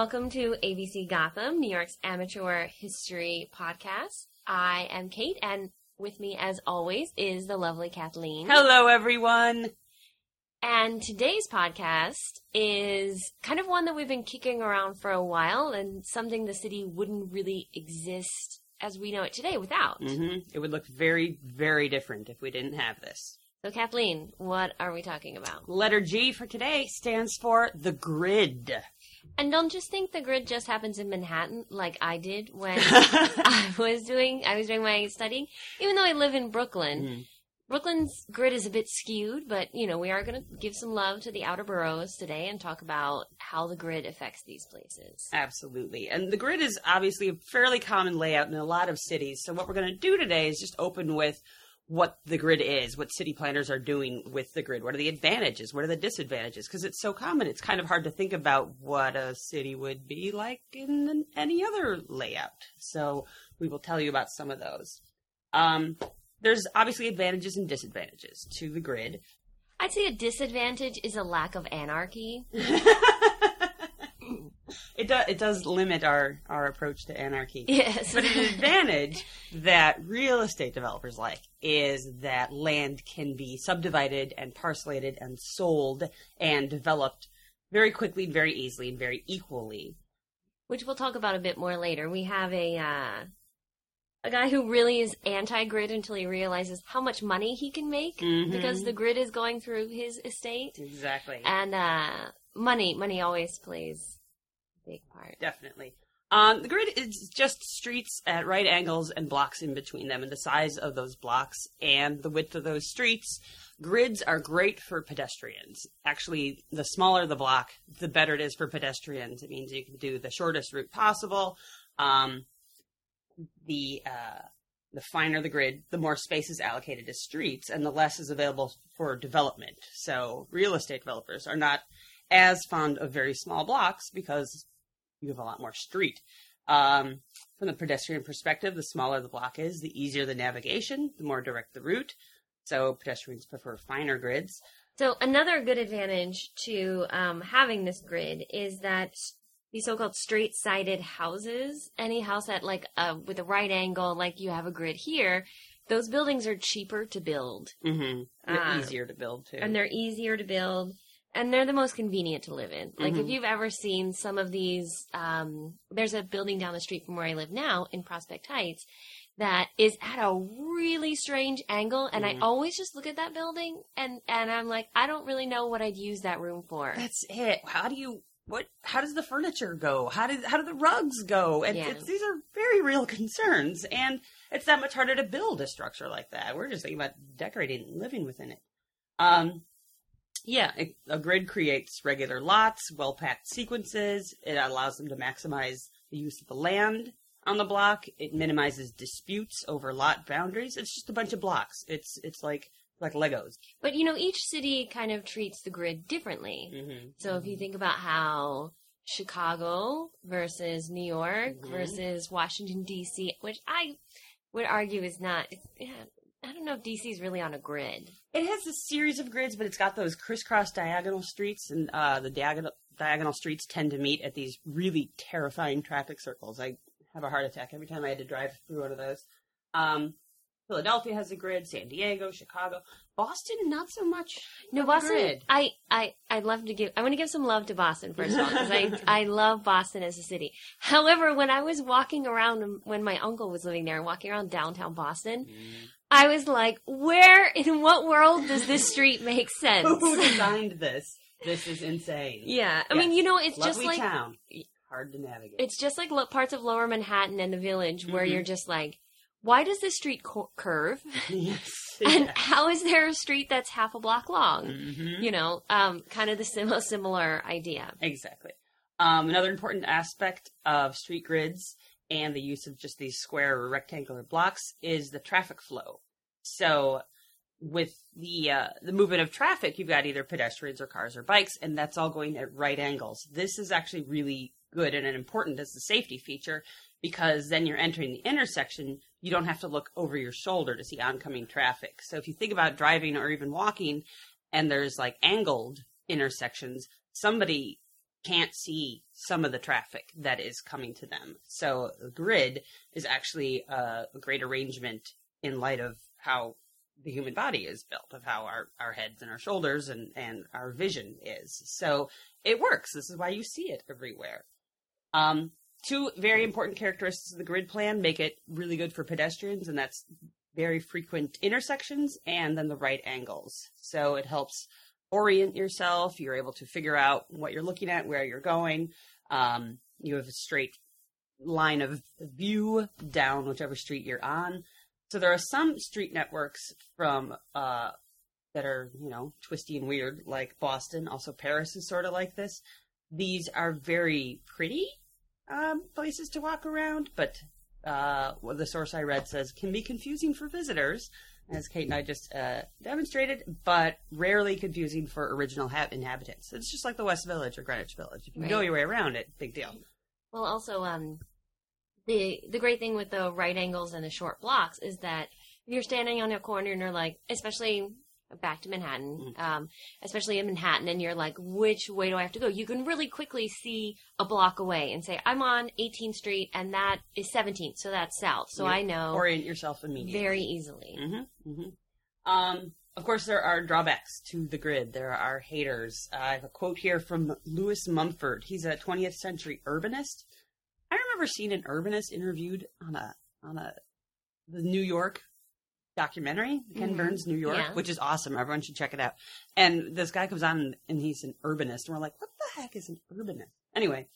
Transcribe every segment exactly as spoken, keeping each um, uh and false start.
Welcome to A B C Gotham, New York's amateur history podcast. I am Kate, and with me, as always, is the lovely Kathleen. Hello, everyone. And today's podcast is kind of one that we've been kicking around for a while, and something the city wouldn't really exist as we know it today without. Mm-hmm. It would look very, very different if we didn't have this. So, Kathleen, what are we talking about? Letter G for today stands for the grid. And don't just think the grid just happens in Manhattan like I did when I was doing I was doing my studying. Even though I live in Brooklyn, mm. Brooklyn's grid is a bit skewed, but, you know, we are going to give some love to the outer boroughs today and talk about how the grid affects these places. Absolutely. And the grid is obviously a fairly common layout in a lot of cities. So what we're going to do today is just open with what the grid is, what city planners are doing with the grid. What are the advantages? What are the disadvantages? Because it's so common, it's kind of hard to think about what a city would be like in any other layout. So we will tell you about some of those. Um, there's obviously advantages and disadvantages to the grid. I'd say a disadvantage is a lack of anarchy. It does it does limit our, our approach to anarchy. Yes. But an advantage that real estate developers like is that land can be subdivided and parcelated and sold and developed very quickly, very easily, and very equally. Which we'll talk about a bit more later. We have a uh, a guy who really is anti-grid until he realizes how much money he can make mm-hmm. because the grid is going through his estate. Exactly. And uh, money, money always plays big part. Definitely. Um, the grid is just streets at right angles and blocks in between them, and the size of those blocks and the width of those streets. Grids are great for pedestrians. Actually, the smaller the block, the better it is for pedestrians. It means you can do the shortest route possible. Um, the uh, the finer the grid, the more space is allocated to streets, and the less is available for development. So real estate developers are not as fond of very small blocks because you have a lot more street. Um, from the pedestrian perspective, the smaller the block is, the easier the navigation, the more direct the route. So pedestrians prefer finer grids. So another good advantage to um, having this grid is that the so-called straight-sided houses, any house at like a, with a right angle, like you have a grid here, those buildings are cheaper to build. Mm-hmm. And uh, easier to build, too. And they're easier to build. And they're the most convenient to live in. Like, mm-hmm. if you've ever seen some of these, um, there's a building down the street from where I live now in Prospect Heights that is at a really strange angle. And mm-hmm. I always just look at that building and, and I'm like, I don't really know what I'd use that room for. That's it. How do you, what, how does the furniture go? How do, how do the rugs go? And yeah. it's, these are very real concerns. And it's that much harder to build a structure like that. We're just thinking about decorating and living within it. Um, Yeah, a grid creates regular lots, well-packed sequences. It allows them to maximize the use of the land on the block. It minimizes disputes over lot boundaries. It's just a bunch of blocks. It's it's like, like Legos. But, you know, each city kind of treats the grid differently. Mm-hmm. So if you think about how Chicago versus New York mm-hmm. versus Washington, D C, which I would argue is not... Yeah, I don't know if D C's really on a grid. It has a series of grids, but it's got those crisscross diagonal streets, and uh, the diagonal diagonal streets tend to meet at these really terrifying traffic circles. I have a heart attack every time I had to drive through one of those. Um, Philadelphia has a grid, San Diego, Chicago. Boston, not so much. No, Boston, grid. I, I, I'd love to give, I want to give some love to Boston, first of all, because I, I love Boston as a city. However, when I was walking around, when my uncle was living there, walking around downtown Boston, mm. I was like, where in what world does this street make sense? Who designed this? This is insane. Yeah. I yes. mean, you know, it's Lovely just like... town. Hard to navigate. It's just like lo- parts of Lower Manhattan and the Village where mm-hmm. you're just like, why does this street co- curve? Yes. And yeah. how is there a street that's half a block long? Mm-hmm. You know, um, kind of the sim- similar idea. Exactly. Um, another important aspect of street grids and the use of just these square or rectangular blocks is the traffic flow. So with the uh, the movement of traffic, you've got either pedestrians or cars or bikes, and that's all going at right angles. This is actually really good and important as a safety feature because then you're entering the intersection. You don't have to look over your shoulder to see oncoming traffic. So if you think about driving or even walking and there's like angled intersections, somebody can't see some of the traffic that is coming to them. So a grid is actually a, a great arrangement in light of how the human body is built, of how our, our heads and our shoulders and, and our vision is. So it works. This is why you see it everywhere. Um, two very important characteristics of the grid plan make it really good for pedestrians, and that's very frequent intersections and then the right angles. So it helps orient yourself. You're able to figure out what you're looking at, where you're going. Um, you have a straight line of view down whichever street you're on. So there are some street networks from uh, that are, you know, twisty and weird, like Boston. Also, Paris is sort of like this. These are very pretty um, places to walk around, but uh, well, the source I read says can be confusing for visitors, as Kate and I just uh, demonstrated, but rarely confusing for original ha- inhabitants. It's just like the West Village or Greenwich Village. If you right. know your way around it, big deal. Well, also... Um... The the great thing with the right angles and the short blocks is that if you're standing on a corner and you're like, especially back to Manhattan, um, especially in Manhattan, and you're like, which way do I have to go? You can really quickly see a block away and say, I'm on eighteenth Street and that is seventeenth, so that's south. So yeah. I know. Orient yourself immediately. Very easily. Mm-hmm. Mm-hmm. Um, of course, there are drawbacks to the grid. There are haters. Uh, I have a quote here from Lewis Mumford. He's a twentieth century urbanist. I remember seeing an urbanist interviewed on a on a the New York documentary, Ken mm-hmm. Burns' New York, yeah. which is awesome. Everyone should check it out. And this guy comes on and he's an urbanist, and we're like, what the heck is an urbanist? Anyway,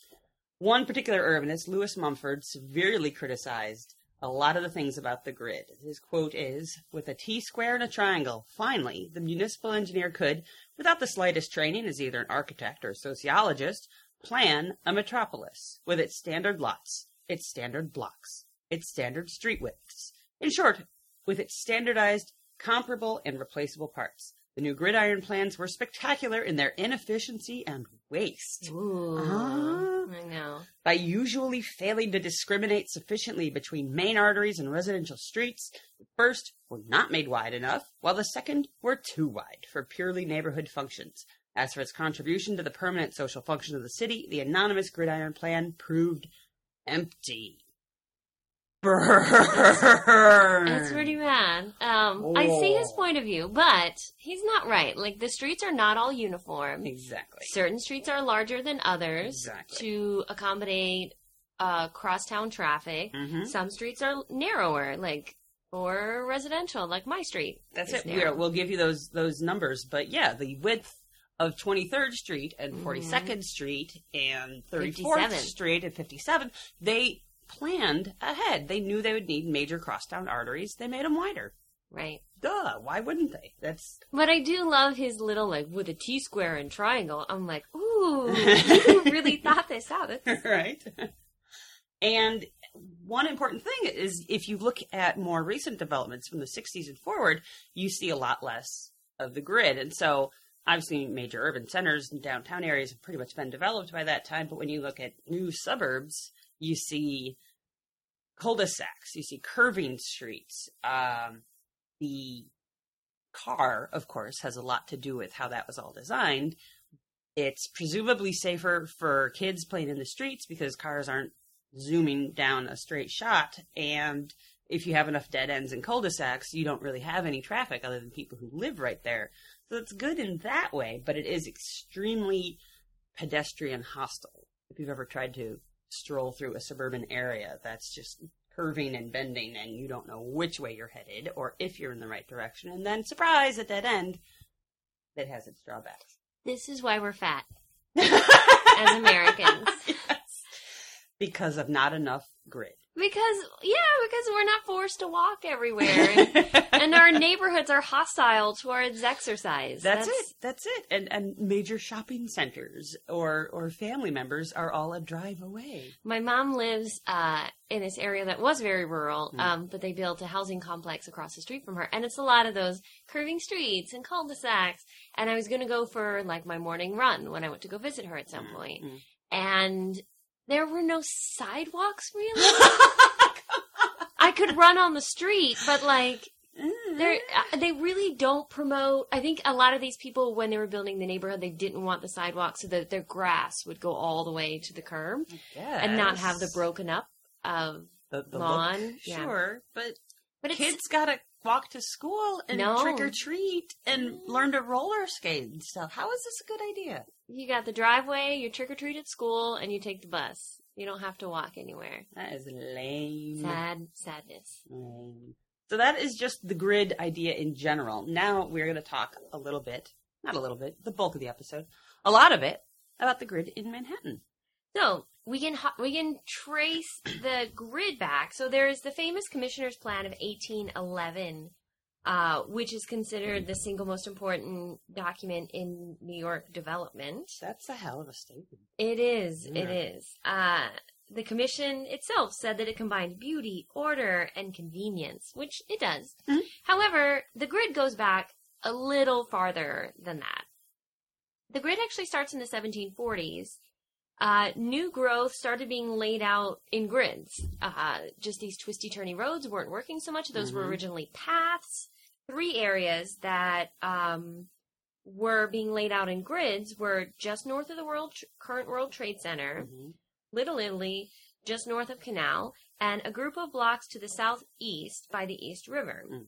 one particular urbanist, Lewis Mumford, severely criticized a lot of the things about the grid. His quote is, with a T-square and a triangle, finally, the municipal engineer could, without the slightest training as either an architect or a sociologist, plan a metropolis with its standard lots, its standard blocks, its standard street widths. In short, with its standardized, comparable, and replaceable parts. The new gridiron plans were spectacular in their inefficiency and waste. Ooh, uh-huh. I know. By usually failing to discriminate sufficiently between main arteries and residential streets, the first were not made wide enough, while the second were too wide for purely neighborhood functions. As for its contribution to the permanent social function of the city, the anonymous gridiron plan proved empty. Burn. That's pretty bad. Um, oh. I see his point of view, but he's not right. Like, the streets are not all uniform. Exactly. Certain streets are larger than others exactly. to accommodate uh, crosstown traffic. Mm-hmm. Some streets are narrower, like... or residential, like my street. That's it. We are, we'll give you those those numbers. But yeah, the width of twenty-third Street and forty-second mm-hmm. Street and thirty-fourth fifty-seven. Street and fifty-seven, they planned ahead. They knew they would need major crosstown arteries. They made them wider. Right. Duh, why wouldn't they? That's. But I do love his little, like, with a T-square and triangle. I'm like, ooh, you really thought this out. That's... Right. And... one important thing is if you look at more recent developments from the sixties and forward, you see a lot less of the grid. And so obviously major urban centers and downtown areas have pretty much been developed by that time. But when you look at new suburbs, you see cul-de-sacs, you see curving streets. Um, the car, of course, has a lot to do with how that was all designed. It's presumably safer for kids playing in the streets because cars aren't zooming down a straight shot, and if you have enough dead ends and cul-de-sacs, you don't really have any traffic other than people who live right there. So it's good in that way, but it is extremely pedestrian hostile. If you've ever tried to stroll through a suburban area that's just curving and bending and you don't know which way you're headed or if you're in the right direction, and then, surprise, a dead end that has its drawbacks. This is why we're fat as Americans. Yeah. Because of not enough grid. Because, yeah, because we're not forced to walk everywhere. And, and our neighborhoods are hostile towards exercise. That's, That's it. That's it. And and major shopping centers or, or family members are all a drive away. My mom lives uh, in this area that was very rural, mm. um, but they built a housing complex across the street from her. And it's a lot of those curving streets and cul-de-sacs. And I was going to go for, like, my morning run when I went to go visit her at some mm. point. Mm. And... there were no sidewalks, really. I could run on the street, but, like, mm. They're, they really don't promote. I think a lot of these people, when they were building the neighborhood, they didn't want the sidewalk, so that their grass would go all the way to the curb and not have the broken up of the, the lawn. Look, sure, yeah. but, but kids got to walk to school and no. trick or treat and learn to roller skate and stuff. How is this a good idea? You got the driveway, you trick or treat at school, and you take the bus. You don't have to walk anywhere. That is lame. Sad, sadness. Lame. So that is just the grid idea in general. Now we're going to talk a little bit, not a little bit, the bulk of the episode, a lot of it, about the grid in Manhattan. So we can we can trace the grid back. So there is the famous Commissioner's Plan of eighteen eleven, uh, which is considered the single most important document in New York development. That's a hell of a statement. It is. Yeah. It is. Uh, the commission itself said that it combined beauty, order, and convenience, which it does. Mm-hmm. However, the grid goes back a little farther than that. The grid actually starts in the seventeen forties. Uh, new growth started being laid out in grids. Uh, just these twisty-turny roads weren't working so much. Those mm-hmm. were originally paths. Three areas that um, were being laid out in grids were just north of the world tr- current World Trade Center, mm-hmm. Little Italy, just north of Canal, and a group of blocks to the southeast by the East River. Mm.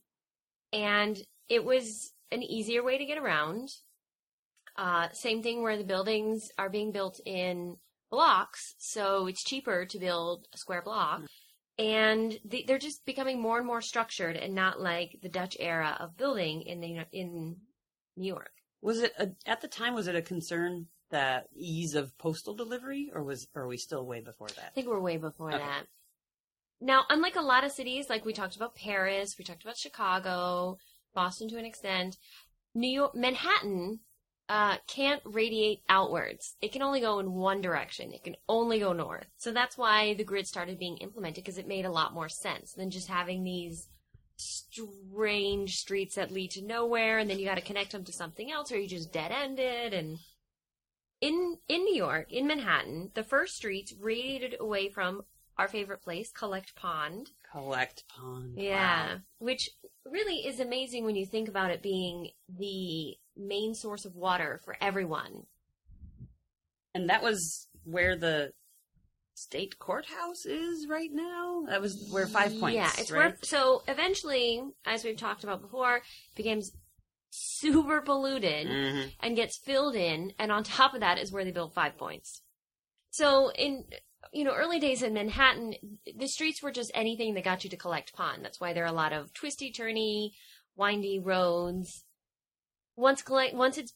And it was an easier way to get around. Uh, same thing where the buildings are being built in blocks, so it's cheaper to build a square block. Mm. And the, they're just becoming more and more structured and not like the Dutch era of building in the, in New York. Was it, a, at the time, was it a concern? The ease of postal delivery, or was or are we still way before that? I think we're way before okay. that. Now, unlike a lot of cities, like we talked about Paris, we talked about Chicago, Boston to an extent, New York, Manhattan uh, can't radiate outwards. It can only go in one direction. It can only go north. So that's why the grid started being implemented, because it made a lot more sense than just having these strange streets that lead to nowhere, and then you got to connect them to something else, or you just dead-ended, and... In in New York, in Manhattan, the first streets radiated away from our favorite place, Collect Pond. Collect Pond. Yeah. Wow. Which really is amazing when you think about it being the main source of water for everyone. And that was where the state courthouse is right now? That was where Five Points, yeah, it's right? where. So eventually, as we've talked about before, it became... super polluted mm-hmm. and gets filled in, and on top of that is where they built Five Points. So in you know early days in Manhattan, the streets were just anything that got you to Collect Pond. That's why there are a lot of twisty, turny, windy roads. Once collect once it's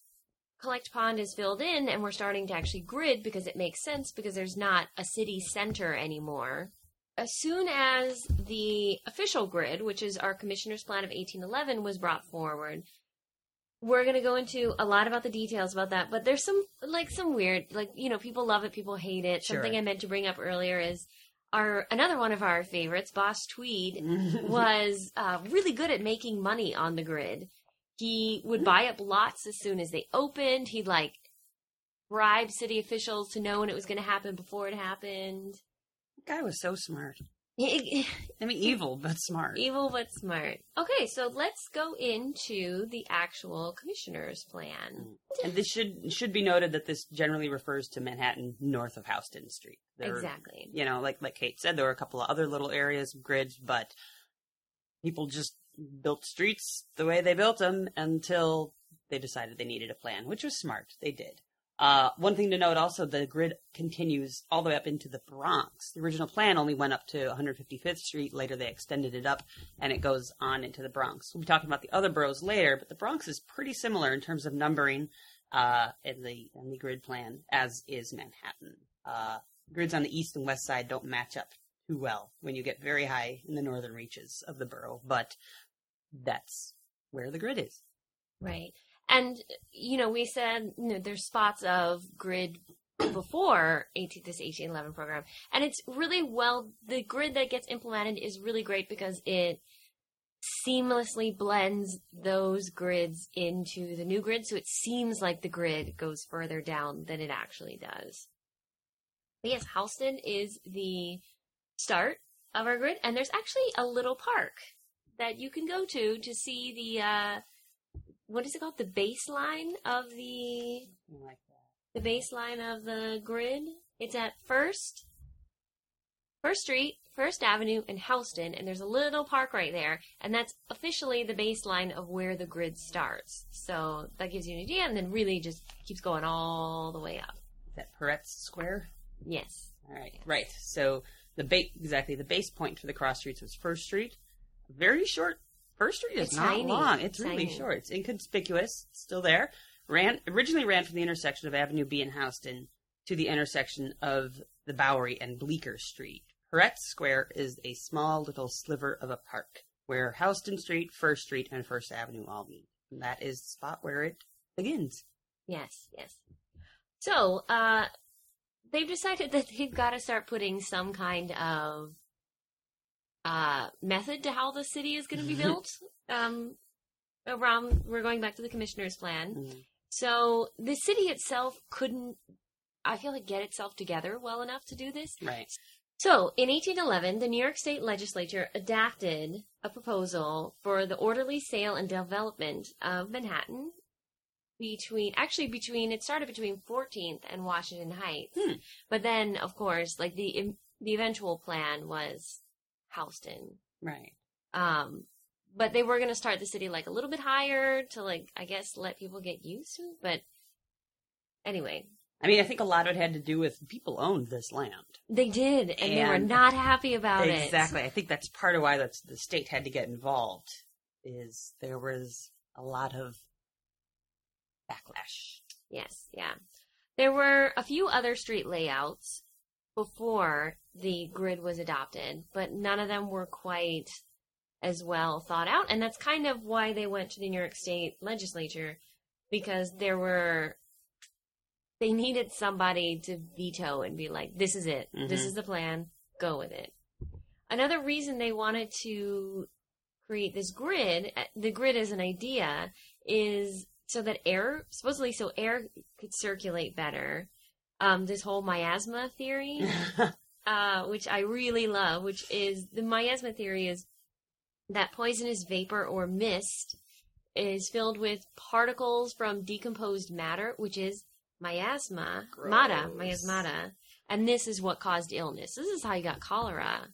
Collect Pond is filled in, and we're starting to actually grid because it makes sense because there's not a city center anymore. As soon as the official grid, which is our Commissioner's Plan of eighteen eleven, was brought forward. We're going to go into a lot about the details about that, but there's some, like, some weird, like, you know, people love it, people hate it. Sure. Something I meant to bring up earlier is our, another one of our favorites, Boss Tweed, was uh, really good at making money on the grid. He would buy up lots as soon as they opened. He'd, like, bribe city officials to know when it was going to happen before it happened. The guy was so smart. I mean, evil, but smart. Evil, but smart. Okay, so let's go into the actual commissioner's plan. And this should should be noted that this generally refers to Manhattan north of Houston Street. There exactly. Were, you know, like, like Kate said, there were a couple of other little areas of grids, but people just built streets the way they built them until they decided they needed a plan, which was smart. They did. Uh, one thing to note also, the grid continues all the way up into the Bronx. The original plan only went up to one hundred fifty-fifth Street. Later, they extended it up, and it goes on into the Bronx. We'll be talking about the other boroughs later, but the Bronx is pretty similar in terms of numbering uh, in the in the grid plan, as is Manhattan. Uh, grids on the east and west side don't match up too well when you get very high in the northern reaches of the borough, but that's where the grid is. Right. And, you know, we said you know, there's spots of grid before eighteen, this eighteen eleven program. And it's really well, the grid that gets implemented is really great because it seamlessly blends those grids into the new grid. So it seems like the grid goes further down than it actually does. But yes, Houston is the start of our grid. And there's actually a little park that you can go to to see the, uh, what is it called? The baseline of the, like that. the baseline of the grid. It's at First, First Street, First Avenue, and Houston, and there's a little park right there, and that's officially the baseline of where the grid starts. So that gives you an idea, and then really just keeps going all the way up. Is that Peretz Square? Yes. All right. Right. So the ba- exactly the base point for the cross streets was First Street. Very short. First Street is it's not tiny. long. It's tiny. really short. It's inconspicuous. It's still there. Ran originally ran from the intersection of Avenue B and Houston to the intersection of the Bowery and Bleecker Street. Peretz Square is a small little sliver of a park where Houston Street, First Street, and First Avenue all meet. And that is the spot where it begins. Yes, yes. So, uh, they've decided that they've got to start putting some kind of uh, method to how the city is going to be built. um, around, we're going back to the commissioner's plan. Mm-hmm. So, the city itself couldn't, I feel like, get itself together well enough to do this. Right. So, in eighteen eleven, the New York State Legislature adopted a proposal for the orderly sale and development of Manhattan between, actually between, it started between fourteenth and Washington Heights. Hmm. But then, of course, like the the eventual plan was Houston. Right. Um, but they were going to start the city like a little bit higher to like, I guess, let people get used to it. But anyway. I mean, I think a lot of it had to do with people owned this land. They did, and, and they were not happy about exactly. it. Exactly. I think that's part of why that's, the state had to get involved, is there was a lot of backlash. Yes, yeah. There were a few other street layouts before the grid was adopted, but none of them were quite as well thought out, and that's kind of why they went to the New York State Legislature, because there were... They needed somebody to veto and be like, this is it. Mm-hmm. This is the plan. Go with it. Another reason they wanted to create this grid, the grid as an idea, is so that air, supposedly so air could circulate better. Um, this whole miasma theory, uh, which I really love, which is the miasma theory is that poisonous vapor or mist is filled with particles from decomposed matter, which is miasma, Gross. mata, miasmata, and this is what caused illness. This is how you got cholera.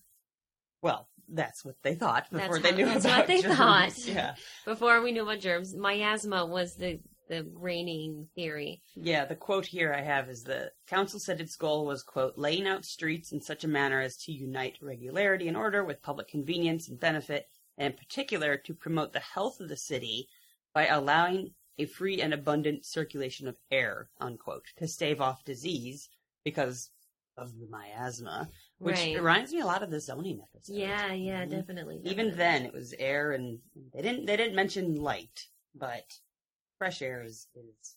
Well, that's what they thought before that's they how, knew that's about germs. That's what they germs. thought. Yeah. Before we knew about germs, miasma was the, the reigning theory. Yeah, the quote here I have is the council said its goal was, quote, laying out streets in such a manner as to unite regularity and order with public convenience and benefit, and in particular to promote the health of the city by allowing a free and abundant circulation of air, unquote, to stave off disease because of the miasma, which right. reminds me a lot of the zoning episode. Yeah, yeah, mm-hmm. definitely, definitely. Even then, it was air, and they didn't they didn't mention light, but fresh air is, is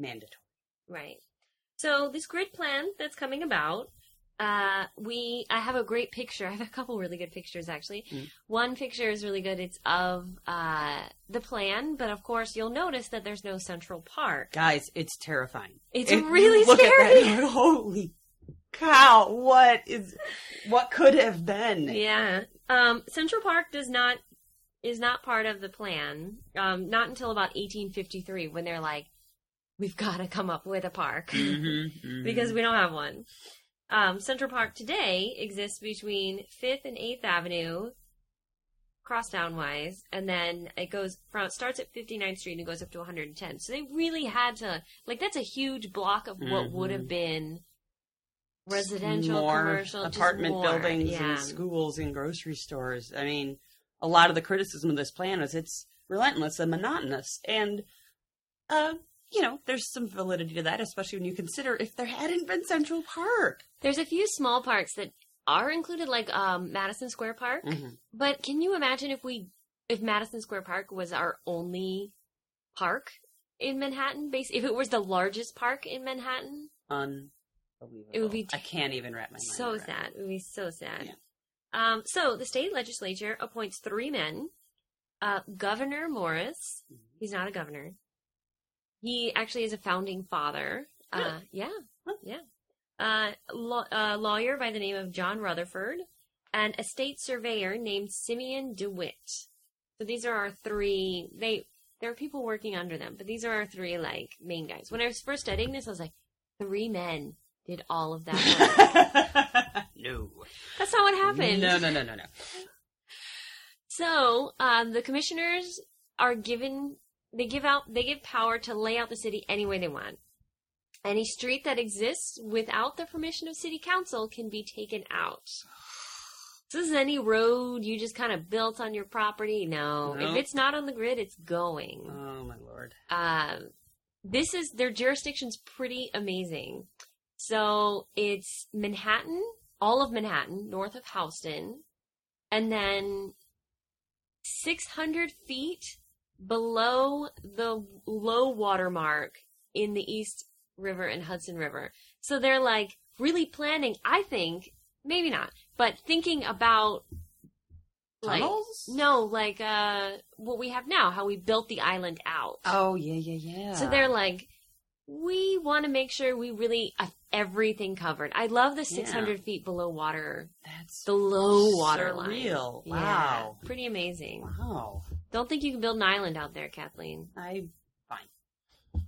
mandatory. Right. So this grid plan that's coming about, uh, we I have a great picture. I have a couple really good pictures, actually. Mm-hmm. One picture is really good. It's of uh, the plan, but of course you'll notice that there's no Central Park. Guys, it's terrifying. It's it, really look scary. At that. Holy cow! What is? What could have been? Yeah. Um, Central Park does not is not part of the plan. Um, not until about eighteen fifty-three when they're like, we've got to come up with a park mm-hmm, mm-hmm. because we don't have one. Um, Central Park today exists between fifth and eighth Avenue, crosstown-wise, and then it goes from starts at fifty-ninth Street and goes up to one hundred tenth. So they really had to, like, that's a huge block of what mm-hmm. would have been residential, more commercial, apartment just more. buildings yeah. and schools and grocery stores. I mean, a lot of the criticism of this plan was it's relentless and monotonous, and uh, you know, there's some validity to that, especially when you consider if there hadn't been Central Park. There's a few small parks that are included, like um, Madison Square Park. Mm-hmm. But can you imagine if we, if Madison Square Park was our only park in Manhattan? Basically, if it was the largest park in Manhattan, unbelievable. It would be. T- I can't even wrap my mind. So around. sad. It would be so sad. Yeah. Um, so the state legislature appoints three men. Uh, Governor Morris. Mm-hmm. He's not a governor. He actually is a founding father. Really? Uh, yeah, huh? yeah. Uh, lo- a lawyer by the name of John Rutherford, and a state surveyor named Simeon DeWitt. So these are our three. They there are people working under them, but these are our three like main guys. When I was first studying this, I was like, three men did all of that work. No, that's not what happened. No, no, no, no, no. So um, the commissioners are given. They give out. They give power to lay out the city any way they want. Any street that exists without the permission of city council can be taken out. So this is any road you just kind of built on your property. No. no. If it's not on the grid, it's going. Oh, my Lord. Uh, this is, their jurisdiction's pretty amazing. So it's Manhattan, all of Manhattan, north of Houston, and then six hundred feet below the low water mark in the East River and Hudson River. So they're like really planning, I think, maybe not, but thinking about like, tunnels? No, like uh, what we have now, how we built the island out. Oh, yeah, yeah, yeah. So they're like, we want to make sure we really have everything covered. I love the six hundred yeah. feet below water. That's the low surreal. Water line. Wow. Yeah, pretty amazing. Wow. Don't think you can build an island out there, Kathleen. I'm fine.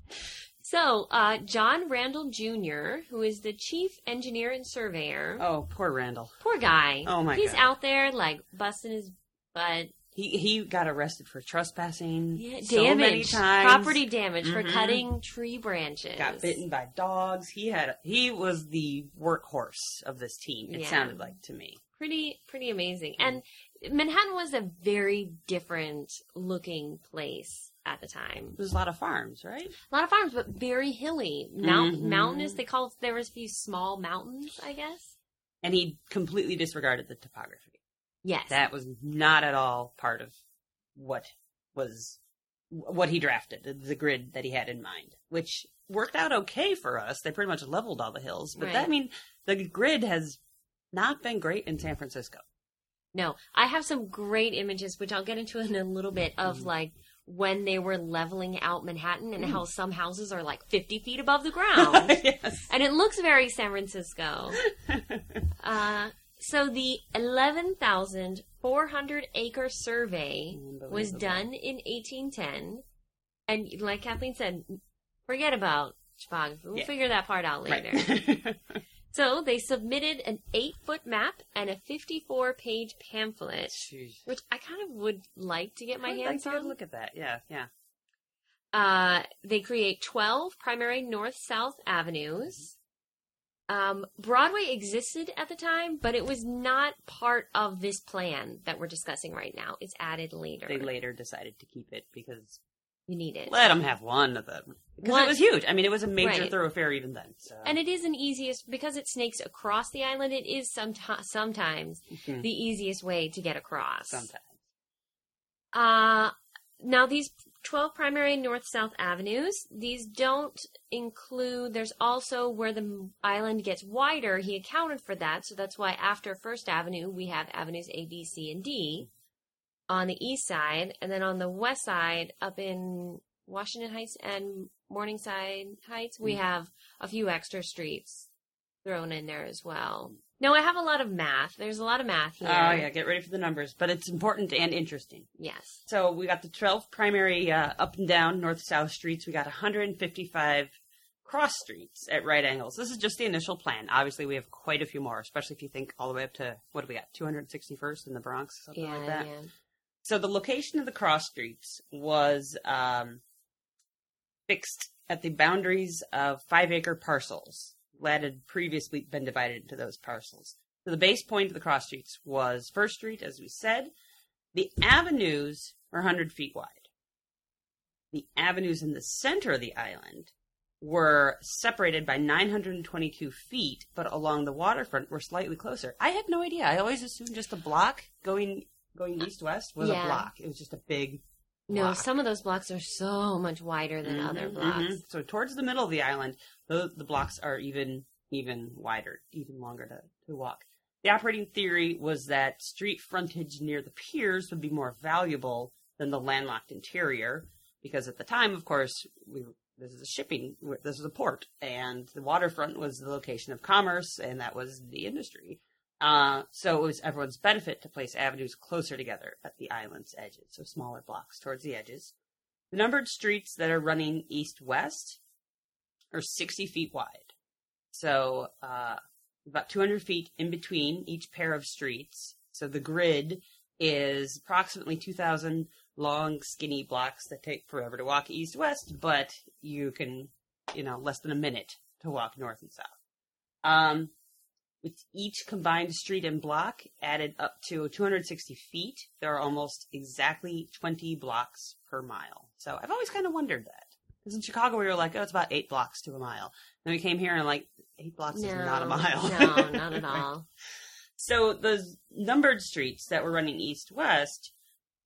So, uh, John Randall Junior, who is the chief engineer and surveyor. Oh, poor Randall. Poor guy. Oh, my He's God. He's out there, like, busting his butt. He he got arrested for trespassing yeah, damage. So many times. Property damage mm-hmm. for cutting tree branches. Got bitten by dogs. He had he was the workhorse of this team, it yeah. sounded like to me. Pretty, pretty amazing. And Manhattan was a very different-looking place at the time. There's a lot of farms, right? A lot of farms, but very hilly. Mount, mm-hmm. Mountainous, they called, there was a few small mountains, I guess. And he completely disregarded the topography. Yes. That was not at all part of what was, what he drafted, the grid that he had in mind, which worked out okay for us. They pretty much leveled all the hills. But right. that, I mean, the grid has not been great in San Francisco. No. I have some great images, which I'll get into in a little bit, of mm-hmm. like, when they were leveling out Manhattan and mm. how some houses are like fifty feet above the ground. Yes. And it looks very San Francisco. uh, so the eleven thousand four hundred acre survey was done in eighteen ten. And like Kathleen said, forget about topography. We'll yeah. figure that part out later. Right. So they submitted an eight-foot map and a fifty-four page pamphlet, Jeez. Which I kind of would like to get my hands on. I'd like to look at that, yeah, yeah. Uh, they create twelve primary north-south avenues. Um, Broadway existed at the time, but it was not part of this plan that we're discussing right now. It's added later. They later decided to keep it because... You need it. Let them have one of them. Because it was huge. I mean, it was a major right. thoroughfare even then. So. And it is an easiest, because it snakes across the island, it is some t- sometimes mm-hmm. the easiest way to get across. Sometimes. Uh, now, these twelve primary north-south avenues, these don't include, there's also where the island gets wider. He accounted for that, so that's why after First Avenue, we have avenues A, B, C, and D. On the east side, and then on the west side, up in Washington Heights and Morningside Heights, we mm-hmm. have a few extra streets thrown in there as well. Now, I have a lot of math. There's a lot of math here. Oh, yeah. Get ready for the numbers. But it's important and interesting. Yes. So we got the twelve primary uh, up and down north-south streets. We got one hundred fifty-five cross streets at right angles. This is just the initial plan. Obviously, we have quite a few more, especially if you think all the way up to, what do we got, two hundred sixty-first in the Bronx, something yeah, like that? Yeah. So the location of the cross streets was um, fixed at the boundaries of five-acre parcels that had previously been divided into those parcels. So the base point of the cross streets was First Street, as we said. The avenues were one hundred feet wide. The avenues in the center of the island were separated by nine hundred twenty-two feet, but along the waterfront were slightly closer. I had no idea. I always assumed just a block going... Going east-west was yeah. a block. It was just a big block. No, some of those blocks are so much wider than mm-hmm, other blocks. Mm-hmm. So towards the middle of the island, the, the blocks are even even wider, even longer to, to walk. The operating theory was that street frontage near the piers would be more valuable than the landlocked interior, because at the time, of course, we this is a shipping, this is a port, and the waterfront was the location of commerce, and that was the industry. Uh, so it was everyone's benefit to place avenues closer together at the island's edges, so smaller blocks towards the edges. The numbered streets that are running east-west are sixty feet wide. So uh, about two hundred feet in between each pair of streets. So the grid is approximately two thousand long, skinny blocks that take forever to walk east-west, but you can, you know, less than a minute to walk north and south. Um, with each combined street and block added up to two hundred sixty feet, there are almost exactly twenty blocks per mile. So I've always kind of wondered that. Because in Chicago, we were like, oh, it's about eight blocks to a mile. And then we came here and like, eight blocks no, is not a mile. No, not at all. So those numbered streets that were running east-west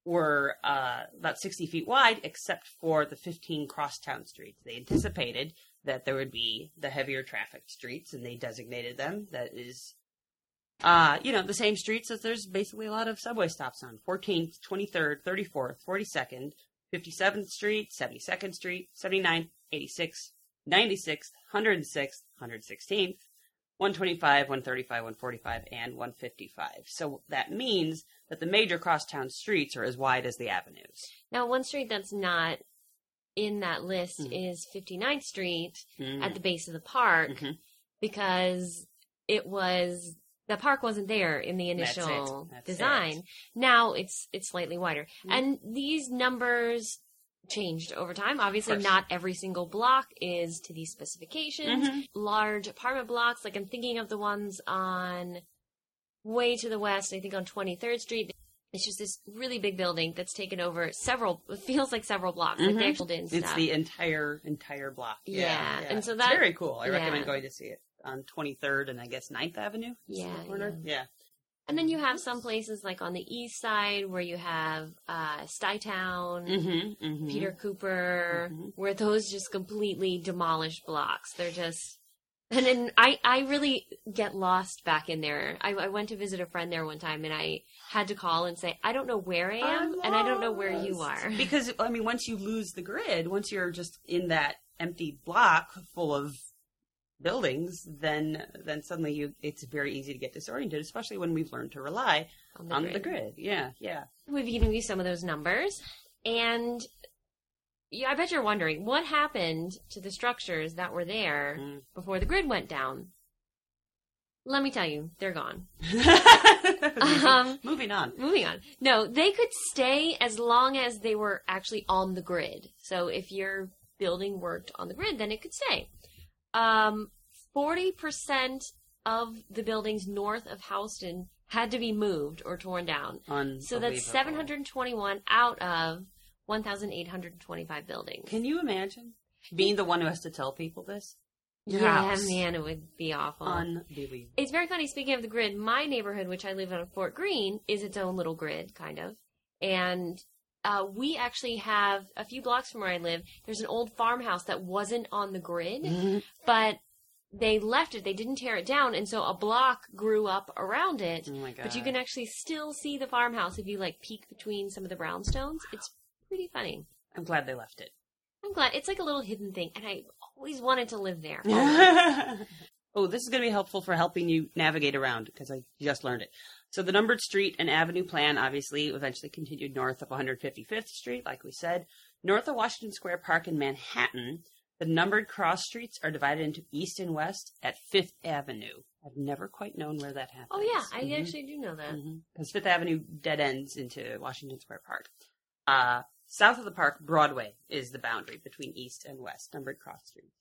were uh, about sixty feet wide, except for the fifteen crosstown streets. They anticipated that there would be the heavier traffic streets, and they designated them. That is, uh, you know, the same streets that there's basically a lot of subway stops on. fourteenth, twenty-third, thirty-fourth, forty-second, fifty-seventh Street, seventy-second Street, seventy-ninth, eighty-sixth, ninety-sixth, one hundred sixth, one hundred sixteenth, one twenty-five, one thirty-five, one forty-five, and one fifty-five. So that means that the major crosstown streets are as wide as the avenues. Now, one street that's not in that list mm. is fifty-ninth Street mm. at the base of the park mm-hmm. because it was the park wasn't there in the initial That's That's design. It. Now it's it's slightly wider. Mm. And these numbers changed over time. Obviously, not every single block is to these specifications. Mm-hmm. Large apartment blocks, like I'm thinking of the ones on way to the west, I think on twenty-third Street. It's just this really big building that's taken over several, it feels like several blocks. Mm-hmm. Like they actually did stuff. It's the entire, entire block. Yeah. yeah. yeah. And so that's very cool. I yeah. recommend going to see it on twenty-third and I guess ninth Avenue. Yeah, yeah. Yeah. And then you have some places like on the east side where you have uh, Stuytown, mm-hmm, mm-hmm. Peter Cooper, mm-hmm. where those just completely demolished blocks. They're just, and then I, I really get lost back in there. I, I went to visit a friend there one time and I had to call and say, I don't know where I am and I don't know where you are. Because, I mean, once you lose the grid, once you're just in that empty block full of buildings, then then suddenly you it's very easy to get disoriented, especially when we've learned to rely on the, on grid. the grid. Yeah, yeah. We've given you some of those numbers, and yeah, I bet you're wondering, what happened to the structures that were there mm. before the grid went down? Let me tell you, they're gone. um, moving on. Moving on. No, they could stay as long as they were actually on the grid. So if your building worked on the grid, then it could stay. Um, forty percent of the buildings north of Houston had to be moved or torn down. So that's seven hundred twenty-one out of one thousand eight hundred twenty-five buildings. Can you imagine being the one who has to tell people this? Your yeah, house. Man, it would be awful. Unbelievable. It's very funny. Speaking of the grid, my neighborhood, which I live in, Fort Greene, is its own little grid, kind of. And Uh, we actually have, a few blocks from where I live, there's an old farmhouse that wasn't on the grid, mm-hmm. but they left it. They didn't tear it down, and so a block grew up around it. Oh my God. But you can actually still see the farmhouse if you, like, peek between some of the brownstones. Wow. It's pretty funny. I'm glad they left it. I'm glad. It's like a little hidden thing, and I always wanted to live there. Oh, this is going to be helpful for helping you navigate around, because I just learned it. So the numbered street and avenue plan obviously eventually continued north of one hundred fifty-fifth Street, like we said. North of Washington Square Park in Manhattan, the numbered cross streets are divided into east and west at fifth Avenue. I've never quite known where that happens. Oh, yeah. I mm-hmm. actually do know that. Because mm-hmm. fifth Avenue dead ends into Washington Square Park. Uh, south of the park, Broadway is the boundary between east and west, numbered cross streets.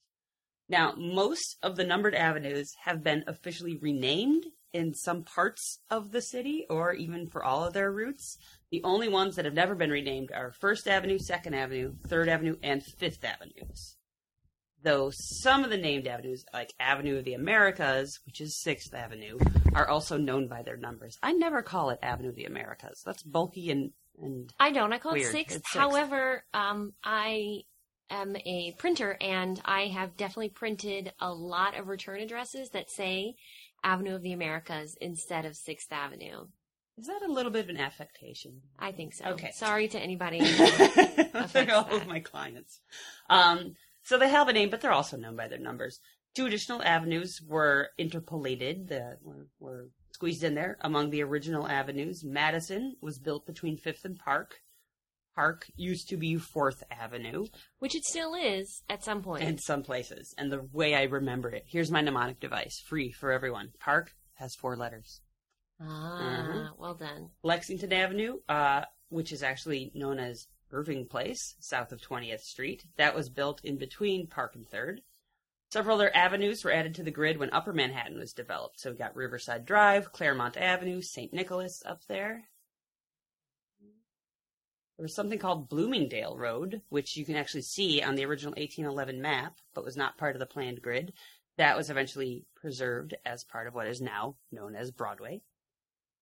Now, most of the numbered avenues have been officially renamed in some parts of the city, or even for all of their routes. The only ones that have never been renamed are first Avenue, second Avenue, third Avenue, and fifth Avenues. Though some of the named avenues, like Avenue of the Americas, which is sixth Avenue, are also known by their numbers. I never call it Avenue of the Americas. That's bulky and, and I don't. I call weird. It sixth. However, um, I am a printer, and I have definitely printed a lot of return addresses that say Avenue of the Americas instead of sixth Avenue. Is that a little bit of an affectation? I think so. Okay. Sorry to anybody. They're all of my clients. Um, so they have a name, but they're also known by their numbers. Two additional avenues were interpolated, the, were, were Squeezed in there among the original avenues, Madison was built between fifth and Park. Park used to be fourth Avenue. Which it still is at some point. In some places. And the way I remember it, here's my mnemonic device, free for everyone. Park has four letters. Ah, mm-hmm. Well done. Lexington Avenue, uh, which is actually known as Irving Place, south of twentieth Street. That was built in between Park and third. Several other avenues were added to the grid when Upper Manhattan was developed. So we got Riverside Drive, Claremont Avenue, Saint Nicholas up there. There was something called Bloomingdale Road, which you can actually see on the original eighteen eleven map, but was not part of the planned grid. That was eventually preserved as part of what is now known as Broadway.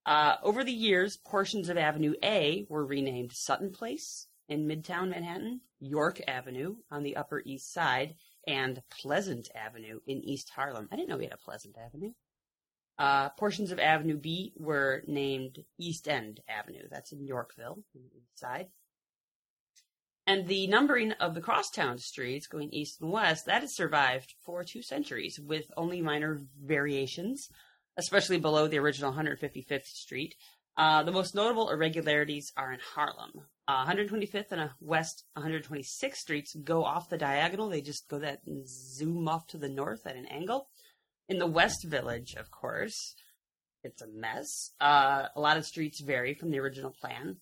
Uh, over the years, portions of Avenue A were renamed Sutton Place in Midtown Manhattan, York Avenue on the Upper East Side, and Pleasant Avenue in East Harlem. I didn't know we had a Pleasant Avenue. Uh, portions of Avenue B were named East End Avenue. That's in Yorkville, on the east side. And the numbering of the crosstown streets going east and west, that has survived for two centuries with only minor variations, especially below the original one hundred fifty-fifth Street. Uh, the most notable irregularities are in Harlem. Uh, one hundred twenty-fifth and West one hundred twenty-sixth Streets go off the diagonal. They just go that and zoom off to the north at an angle. In the West Village, of course, it's a mess. Uh, a lot of streets vary from the original plan.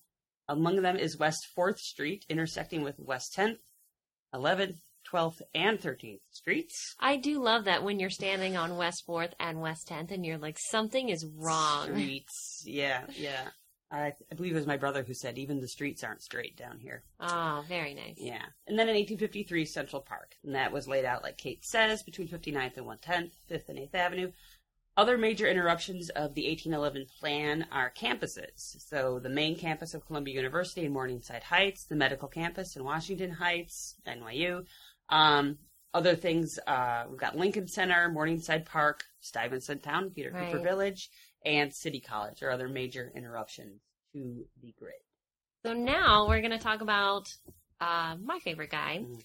Among them is West fourth Street, intersecting with West tenth, eleventh, twelfth, and thirteenth Streets. I do love that when you're standing on West fourth and West tenth, and you're like, something is wrong. Streets, yeah, yeah. I, I believe it was my brother who said, even the streets aren't straight down here. Oh, very nice. Yeah. And then in eighteen fifty-three, Central Park. And that was laid out, like Kate says, between fifty-ninth and one hundred tenth, fifth and eighth Avenue. Other major interruptions of the eighteen eleven plan are campuses. So the main campus of Columbia University in Morningside Heights, the medical campus in Washington Heights, N Y U. Um, other things, uh, we've got Lincoln Center, Morningside Park, Stuyvesant Town, Peter right. Cooper Village, and City College are other major interruptions to the grid. So now we're going to talk about uh, my favorite guy, mm.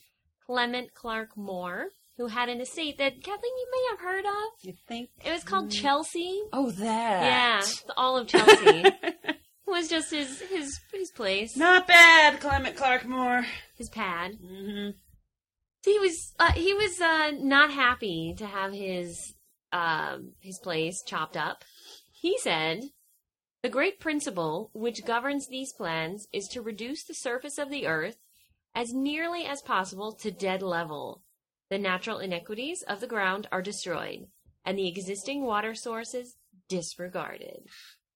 Clement Clark Moore, who had an estate that, Kathleen, you may have heard of. You think? It was called Chelsea. Oh, that. Yeah, all of Chelsea. Was just his, his, his place. Not bad, Clement Clark Moore. His pad. Mm-hmm. He was uh, he was uh, not happy to have his um, his place chopped up. He said, "The great principle which governs these plans is to reduce the surface of the earth as nearly as possible to dead level. The natural inequities of the ground are destroyed, and the existing water sources disregarded."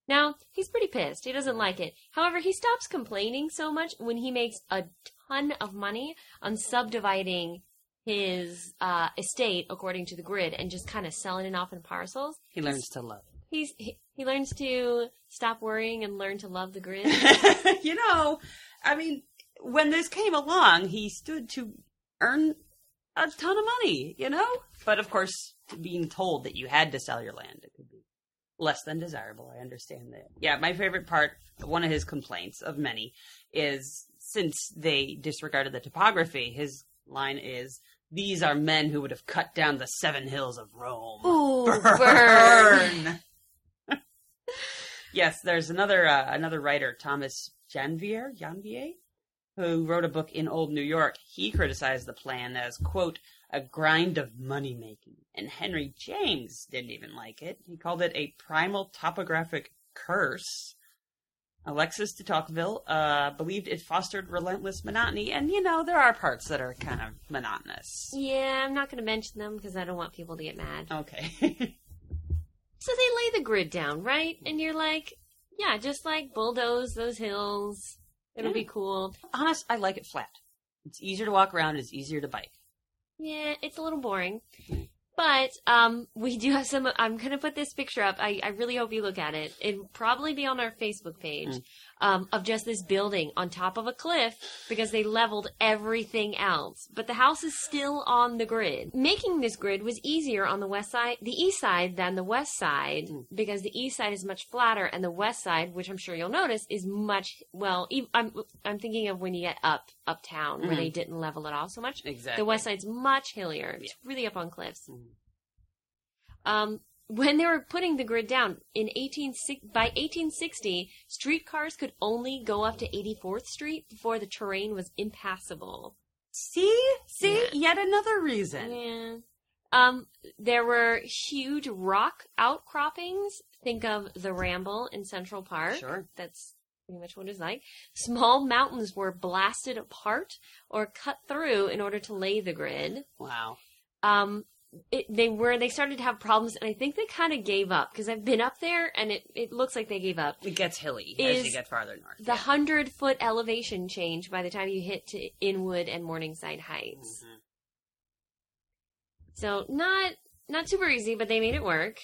Now, he's pretty pissed. He doesn't like it. However, he stops complaining so much when he makes a ton of money on subdividing his uh, estate according to the grid and just kind of selling it off in parcels. He learns He's, to love it. He's, he, he learns to stop worrying and learn to love the grid. You know, I mean, when this came along, he stood to earn a ton of money, you know? But, of course, being told that you had to sell your land, it could be less than desirable. I understand that. Yeah, my favorite part, one of his complaints of many, is since they disregarded the topography, his line is, "These are men who would have cut down the seven hills of Rome." Ooh, burn! burn. Yes, there's another uh, another writer, Thomas Janvier, Janvier, who wrote a book in Old New York. He criticized the plan as, quote, "a grind of money-making." And Henry James didn't even like it. He called it a primal topographic curse. Alexis de Tocqueville uh, believed it fostered relentless monotony. And, you know, there are parts that are kind of monotonous. Yeah, I'm not going to mention them because I don't want people to get mad. Okay. So they lay the grid down, right? And you're like, yeah, just like bulldoze those hills. It'll yeah. be cool. Honest, I like it flat. It's easier to walk around. It's easier to bike. Yeah, it's a little boring. But um, we do have some... I'm going to put this picture up. I, I really hope you look at it. It'll probably be on our Facebook page mm. um, of just this building on top of a cliff because they leveled everything else. But the house is still on the grid. Making this grid was easier on the west side, the east side than the west side mm. because the east side is much flatter and the west side, which I'm sure you'll notice, is much... Well, I'm, I'm thinking of when you get up, uptown mm. where they didn't level it off so much. Exactly. The west side's much hillier. Yeah. It's really up on cliffs. Mm. Um, when they were putting the grid down in eighteen by eighteen sixty, streetcars could only go up to eighty-fourth Street before the terrain was impassable. See? See? Yeah. Yet another reason. Yeah. Um, there were huge rock outcroppings. Think of the Ramble in Central Park. Sure. That's pretty much what it's like. Small mountains were blasted apart or cut through in order to lay the grid. Wow. Um, it, they were, they started to have problems, and I think they kind of gave up, because I've been up there, and it, it looks like they gave up. It gets hilly Is as you get farther north. The hundred-foot yeah. elevation change by the time you hit to Inwood and Morningside Heights. Mm-hmm. So not not super easy, but they made it work.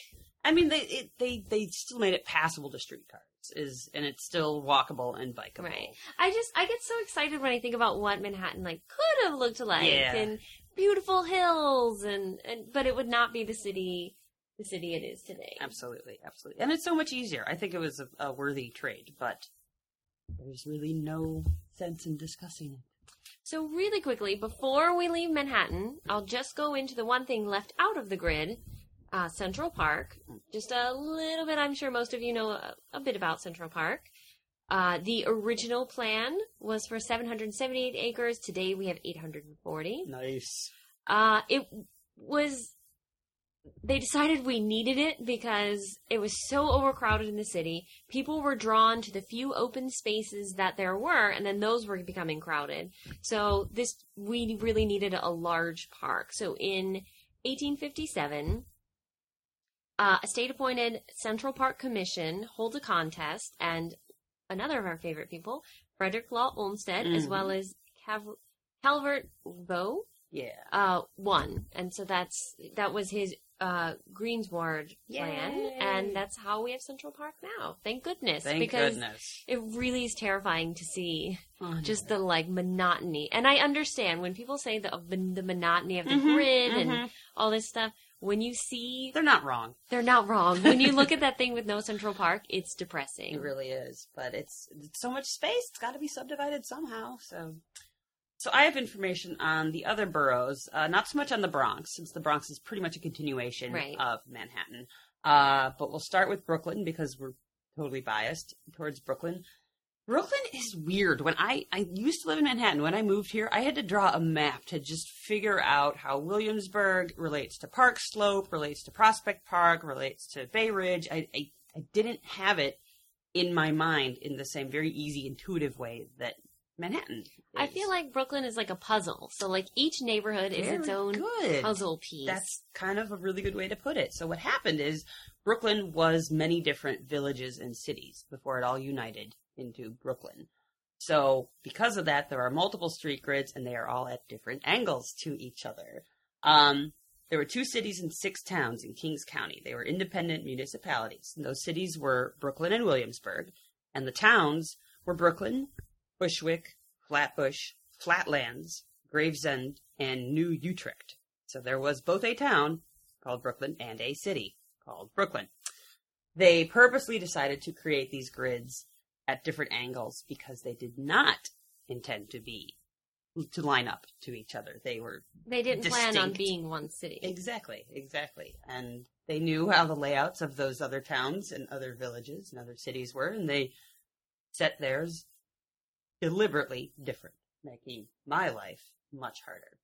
I mean, they it, they they still made it passable to streetcars, is and it's still walkable and bikeable. Right. I just I get so excited when I think about what Manhattan like could have looked like, yeah. and beautiful hills, and, and but it would not be the city the city it is today. Absolutely, absolutely. And it's so much easier. I think it was a, a worthy trade, but there's really no sense in discussing it. So really quickly, before we leave Manhattan, I'll just go into the one thing left out of the grid, uh, Central Park. Just a little bit, I'm sure most of you know a, a bit about Central Park. Uh, the original plan was for seven hundred seventy-eight acres. Today we have eight hundred forty. Nice. Uh, it was, they decided we needed it because it was so overcrowded in the city. People were drawn to the few open spaces that there were, and then those were becoming crowded. So this, we really needed a large park. So in eighteen fifty-seven... Uh, a state-appointed Central Park Commission holds a contest, and another of our favorite people, Frederick Law Olmsted, mm. as well as Cav- Calvert Bow, yeah, uh, won. And so that's that was his uh, greensward Yay. plan, and that's how we have Central Park now. Thank goodness. Thank because goodness. It really is terrifying to see oh, just no. the, like, monotony. And I understand when people say the, the monotony of the mm-hmm, grid mm-hmm. and all this stuff. When you see... They're not wrong. They're not wrong. When you look at that thing with no Central Park, it's depressing. It really is. But it's, it's so much space. It's got to be subdivided somehow. So so I have information on the other boroughs, uh, not so much on the Bronx, since the Bronx is pretty much a continuation right. of Manhattan. Uh, but we'll start with Brooklyn, because we're totally biased towards Brooklyn. Brooklyn is weird. When I, I used to live in Manhattan, when I moved here, I had to draw a map to just figure out how Williamsburg relates to Park Slope, relates to Prospect Park, relates to Bay Ridge. I, I, I didn't have it in my mind in the same very easy, intuitive way that Manhattan is. I feel like Brooklyn is like a puzzle. So, like, each neighborhood very is its own good. puzzle piece. That's kind of a really good way to put it. So what happened is Brooklyn was many different villages and cities before it all united into Brooklyn. So because of that, there are multiple street grids, and they are all at different angles to each other. Um, there were two cities and six towns in Kings County. They were independent municipalities. And those cities were Brooklyn and Williamsburg, and the towns were Brooklyn, Bushwick, Flatbush, Flatlands, Gravesend, and New Utrecht. So there was both a town called Brooklyn and a city called Brooklyn. They purposely decided to create these grids at different angles because they did not intend to be, to line up to each other. They were They didn't distinct. plan on being one city. Exactly, exactly. And they knew how the layouts of those other towns and other villages and other cities were, and they set theirs deliberately different, making my life much harder.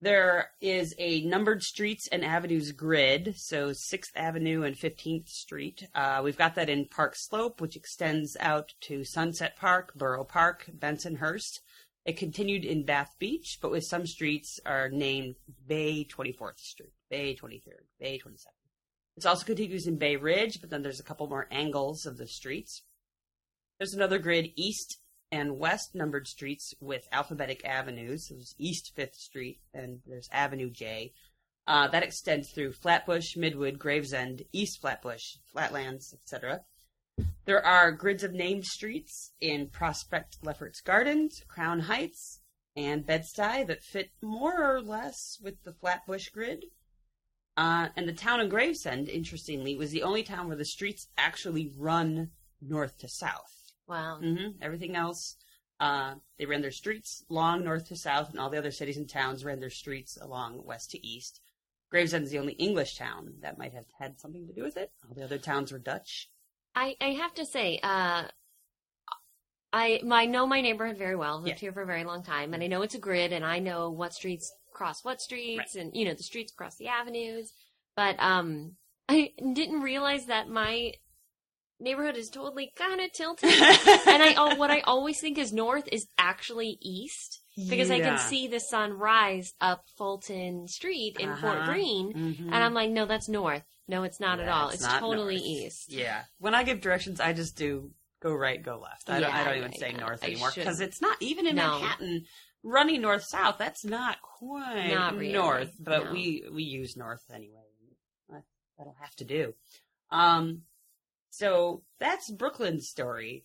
There is a numbered streets and avenues grid, so sixth Avenue and fifteenth Street. Uh, we've got that in Park Slope, which extends out to Sunset Park, Borough Park, Bensonhurst. It continued in Bath Beach, but with some streets are named Bay twenty-fourth Street, Bay twenty-third, Bay twenty-seventh. It's also contiguous in Bay Ridge, but then there's a couple more angles of the streets. There's another grid east and west numbered streets with alphabetic avenues. There's East fifth Street, and there's Avenue J. Uh, that extends through Flatbush, Midwood, Gravesend, East Flatbush, Flatlands, et cetera. There are grids of named streets in Prospect Lefferts Gardens, Crown Heights, and Bed-Stuy that fit more or less with the Flatbush grid. Uh, and the town of Gravesend, interestingly, was the only town where the streets actually run north to south. Wow. Mm-hmm. Everything else, uh, they ran their streets long north to south, and all the other cities and towns ran their streets along west to east. Gravesend is the only English town that might have had something to do with it. All the other towns were Dutch. I, I have to say, uh, I, my, I know my neighborhood very well. I've lived yeah. here for a very long time, and I know it's a grid, and I know what streets cross what streets, right. and, you know, the streets cross the avenues. But um, I didn't realize that my neighborhood is totally kind of tilted. and I what I always think is north is actually east. Because yeah. I can see the sun rise up Fulton Street in uh-huh. Fort Greene, mm-hmm. and I'm like, no, that's north. No, it's not yeah, at all. It's, it's totally north. East. Yeah. When I give directions, I just do go right, go left. I yeah, don't, I don't yeah, even yeah. say north anymore because it's not even in no. Manhattan. Running north south, that's not quite not really. north, but no. we we use north anyway. That'll have to do. Um, so that's Brooklyn's story.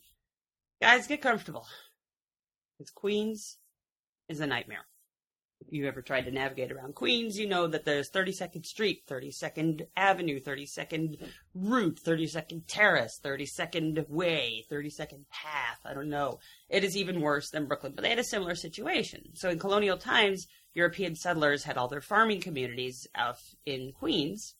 Guys, get comfortable. It's Queens. Is a nightmare. If you ever tried to navigate around Queens, you know that there's thirty-second Street, thirty-second Avenue, thirty-second Route, thirty-second Terrace, thirty-second Way, thirty-second Path. I don't know. It is even worse than Brooklyn, but they had a similar situation. So in colonial times, European settlers had all their farming communities out in Queens.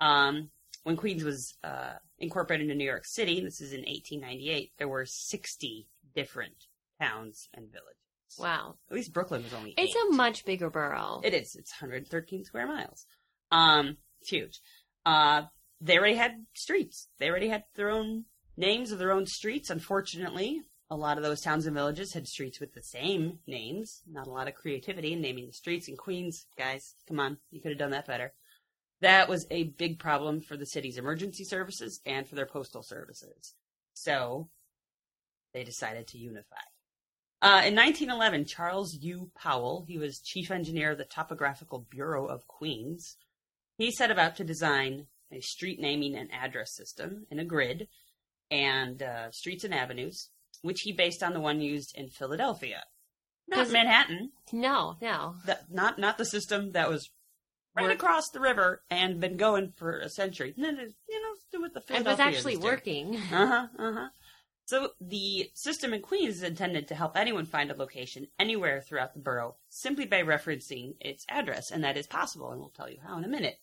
Um, when Queens was uh, incorporated into New York City, this is in eighteen ninety-eight, there were sixty different towns and villages. Wow. At least Brooklyn was only eight. It's a much bigger borough. It is. It's one hundred thirteen square miles. Um, it's huge. Uh, they already had streets. They already had their own names of their own streets. Unfortunately, a lot of those towns and villages had streets with the same names. Not a lot of creativity in naming the streets in Queens. Guys, come on. You could have done that better. That was a big problem for the city's emergency services and for their postal services. So they decided to unify. Uh, in nineteen eleven, Charles U. Powell, he was chief engineer of the Topographical Bureau of Queens. He set about to design a street naming and address system in a grid and uh, streets and avenues, which he based on the one used in Philadelphia. Not Manhattan. No, no. The, not not the system that was right Work. across the river and been going for a century. No, no, you know, do what the Philadelphia It was actually working. Uh-huh, uh-huh. So the system in Queens is intended to help anyone find a location anywhere throughout the borough simply by referencing its address, and that is possible, and we'll tell you how in a minute.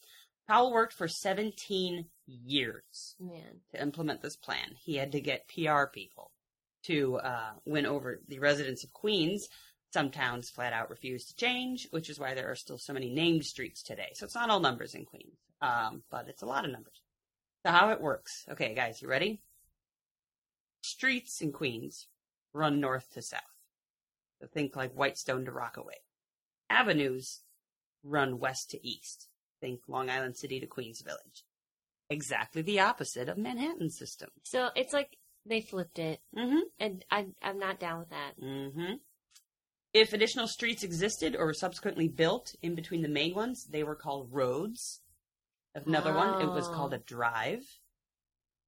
Powell worked for seventeen years Man. to implement this plan. He had to get P R people to uh, win over the residents of Queens. Some towns flat out refused to change, which is why there are still so many named streets today. So it's not all numbers in Queens, um, but it's a lot of numbers. So how it works. Okay, guys, you ready? Streets in Queens run north to south. So think like Whitestone to Rockaway. Avenues run west to east. Think Long Island City to Queens Village. Exactly the opposite of Manhattan's system. So it's like they flipped it. Mm-hmm. And I'm, I'm not down with that. Mm-hmm. If additional streets existed or were subsequently built in between the main ones, they were called roads. Another oh. one, it was called a drive.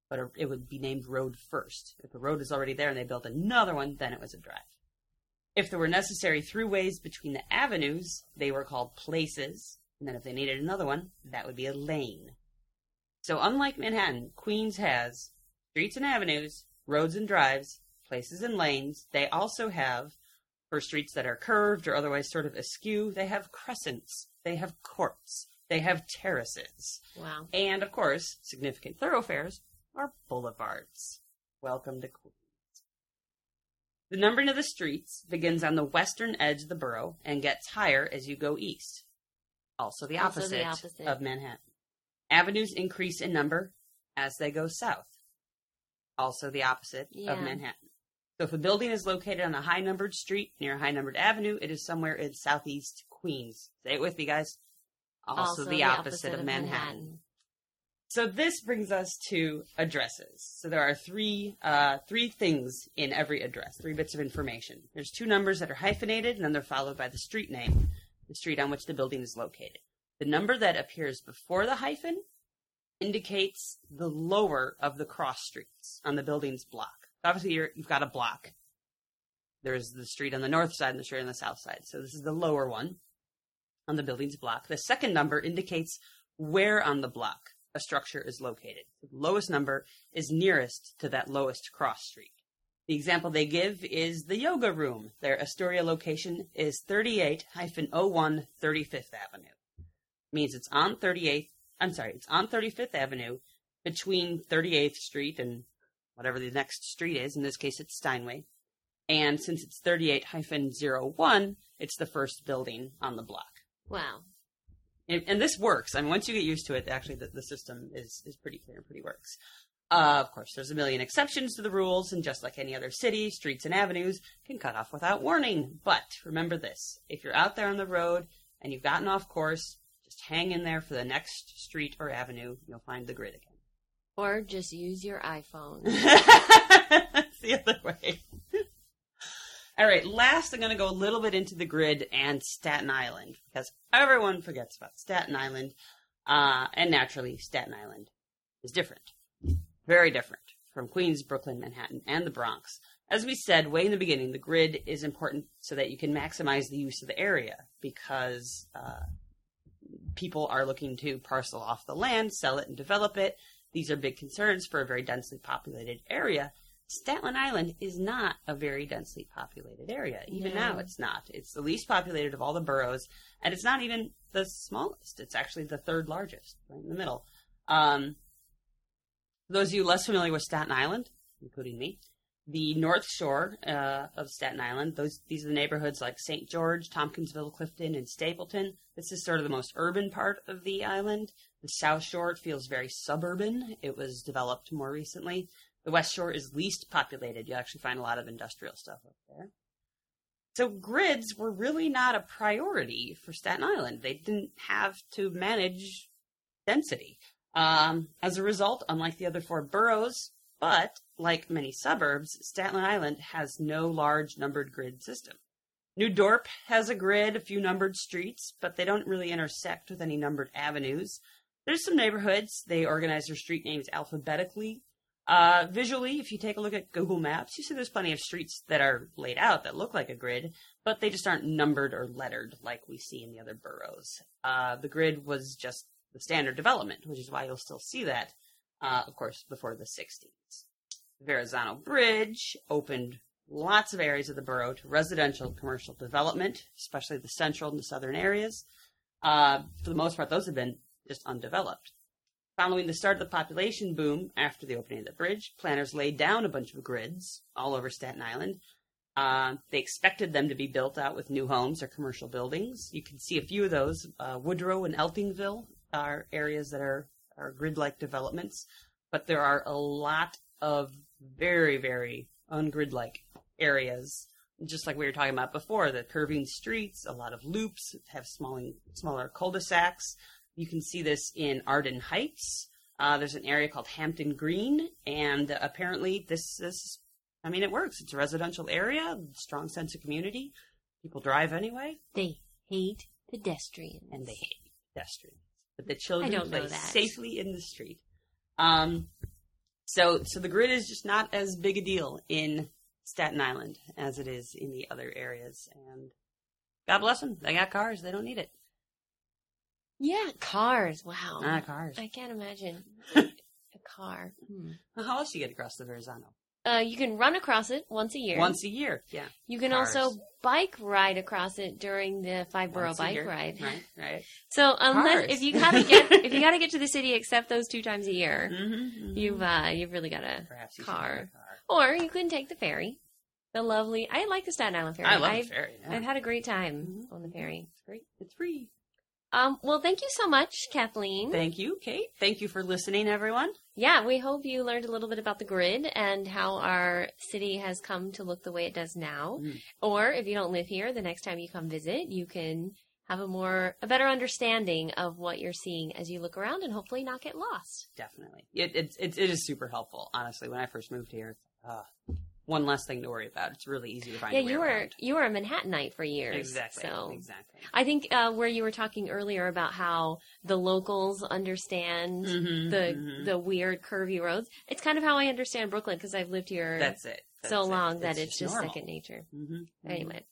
But it would be named road first. If a road is already there and they built another one, then it was a drive. If there were necessary throughways between the avenues, they were called places. And then if they needed another one, that would be a lane. So unlike Manhattan, Queens has streets and avenues, roads and drives, places and lanes. They also have, for streets that are curved or otherwise sort of askew, they have crescents, they have courts, they have terraces. Wow. And, of course, significant thoroughfares are boulevards. Welcome to Queens. The numbering of the streets begins on the western edge of the borough and gets higher as you go east. Also the, also opposite, the opposite of Manhattan. Avenues increase in number as they go south. Also the opposite yeah. of Manhattan. So if a building is located on a high-numbered street near a high-numbered avenue, it is somewhere in southeast Queens. Say it with me, guys. Also, also the, the opposite, opposite of, of Manhattan. Manhattan. So this brings us to addresses. So there are three uh, three things in every address, three bits of information. There's two numbers that are hyphenated, and then they're followed by the street name, the street on which the building is located. The number that appears before the hyphen indicates the lower of the cross streets on the building's block. Obviously, you're, you've got a block. There's the street on the north side and the street on the south side. So this is the lower one on the building's block. The second number indicates where on the block a structure is located. The lowest number is nearest to that lowest cross street. The example they give is the yoga room. Their Astoria location is thirty-eight oh one thirty-fifth Avenue. means it's on thirty-eighth. I'm sorry, it's on thirty-fifth Avenue between thirty-eighth Street and whatever the next street is. In this case, it's Steinway. And since it's thirty-eight dash oh one, it's the first building on the block. Wow. And, and this works. I mean, once you get used to it, actually, the, the system is, is pretty clear and pretty works. Uh, of course, there's a million exceptions to the rules, and just like any other city, streets and avenues can cut off without warning. But remember this. If you're out there on the road and you've gotten off course, just hang in there for the next street or avenue. You'll find the grid again. Or just use your iPhone. That's the other way. All right, last I'm going to go a little bit into the grid and Staten Island, because everyone forgets about Staten Island, uh, and naturally Staten Island is different, very different from Queens, Brooklyn, Manhattan, and the Bronx. As we said way in the beginning, the grid is important so that you can maximize the use of the area, because uh, people are looking to parcel off the land, sell it, and develop it. These are big concerns for a very densely populated area. Staten Island is not a very densely populated area. Even no. now, it's not. It's the least populated of all the boroughs, and it's not even the smallest. It's actually the third largest, right in the middle. Um, those of you less familiar with Staten Island, including me, the North Shore uh, of Staten Island, those these are the neighborhoods like Saint George, Tompkinsville, Clifton, and Stapleton. This is sort of the most urban part of the island. The South Shore feels very suburban. It was developed more recently. The West Shore is least populated. You'll actually find a lot of industrial stuff up there. So grids were really not a priority for Staten Island. They didn't have to manage density. Um, as a result, unlike the other four boroughs, but like many suburbs, Staten Island has no large numbered grid system. New Dorp has a grid, a few numbered streets, but they don't really intersect with any numbered avenues. There's some neighborhoods. They organize their street names alphabetically. Uh, visually, if you take a look at Google Maps, you see there's plenty of streets that are laid out that look like a grid, but they just aren't numbered or lettered like we see in the other boroughs. Uh, the grid was just the standard development, which is why you'll still see that, uh, of course, before the sixties. The Verrazano Bridge opened lots of areas of the borough to residential and commercial development, especially the central and the southern areas. Uh, for the most part, those have been just undeveloped. Following the start of the population boom after the opening of the bridge, planners laid down a bunch of grids all over Staten Island. Uh, they expected them to be built out with new homes or commercial buildings. You can see a few of those. Uh, Woodrow and Eltingville are areas that are, are grid-like developments, but there are a lot of very, very ungrid-like areas, just like we were talking about before. The curving streets, a lot of loops, have small, smaller cul-de-sacs. You can see this in Arden Heights. Uh, there's an area called Hampton Green, and uh, apparently this is, I mean, it works. It's a residential area, strong sense of community. People drive anyway. They hate pedestrians. And they hate pedestrians. But the children play safely in the street. Um, so, so the grid is just not as big a deal in Staten Island as it is in the other areas. And God bless them. They got cars. They don't need it. Yeah, cars. Wow. Ah, cars. I can't imagine a car. Hmm. Well, how else do you get across the Verrazano? Uh, you can run across it once a year. Once a year, yeah. You can cars. also bike ride across it during the five borough bike year. ride. Right, right. So unless cars. if you gotta get if you gotta get to the city except those two times a year, mm-hmm, mm-hmm. you've uh, you've really got a Perhaps car. a car. Or you can take the ferry. The lovely. I like the Staten Island ferry. I love I've, the ferry. Yeah. I've had a great time mm-hmm. on the ferry. It's great. It's free. Um, well, thank you so much, Kathleen. Thank you, Kate. Thank you for listening, everyone. Yeah, we hope you learned a little bit about the grid and how our city has come to look the way it does now. Mm. Or if you don't live here, the next time you come visit, you can have a more, a better understanding of what you're seeing as you look around and hopefully not get lost. Definitely. It, it, it, it is super helpful, honestly. When I first moved here, uh, one less thing to worry about. It's really easy to find yeah, a way you were, around. Yeah, you were a Manhattanite for years. Exactly, so. exactly. I think uh, where you were talking earlier about how the locals understand mm-hmm, the mm-hmm. the weird curvy roads, it's kind of how I understand Brooklyn because I've lived here That's it. That's so it. long That's that it's just, just second nature. Mm-hmm, mm-hmm. Anyway.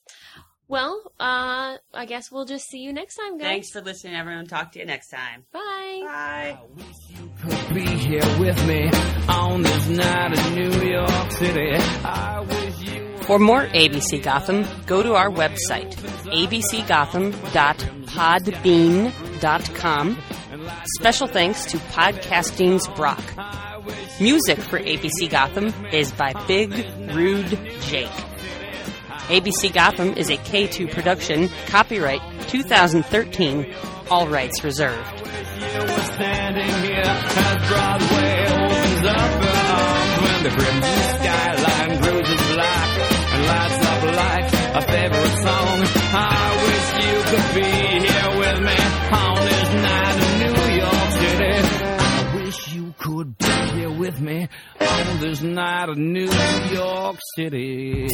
Well, uh, I guess we'll just see you next time, guys. Thanks for listening, everyone. Talk to you next time. Bye. Bye. I wish you could be here with me on this night in New York City. I wish you were. For more A B C Gotham, go to our website, a b c gotham dot podbean dot com. Podcast dot com. Special thanks to Podcasting's Brock. Music for A B C Gotham is by Big Rude Jake. A B C Gotham is a K two production, copyright two thousand thirteen, all rights reserved. The grim skyline grows in black and lights up like a favorite song. I wish you could be here with me on this night in New York City. I wish you could be here with me on this night in New York City.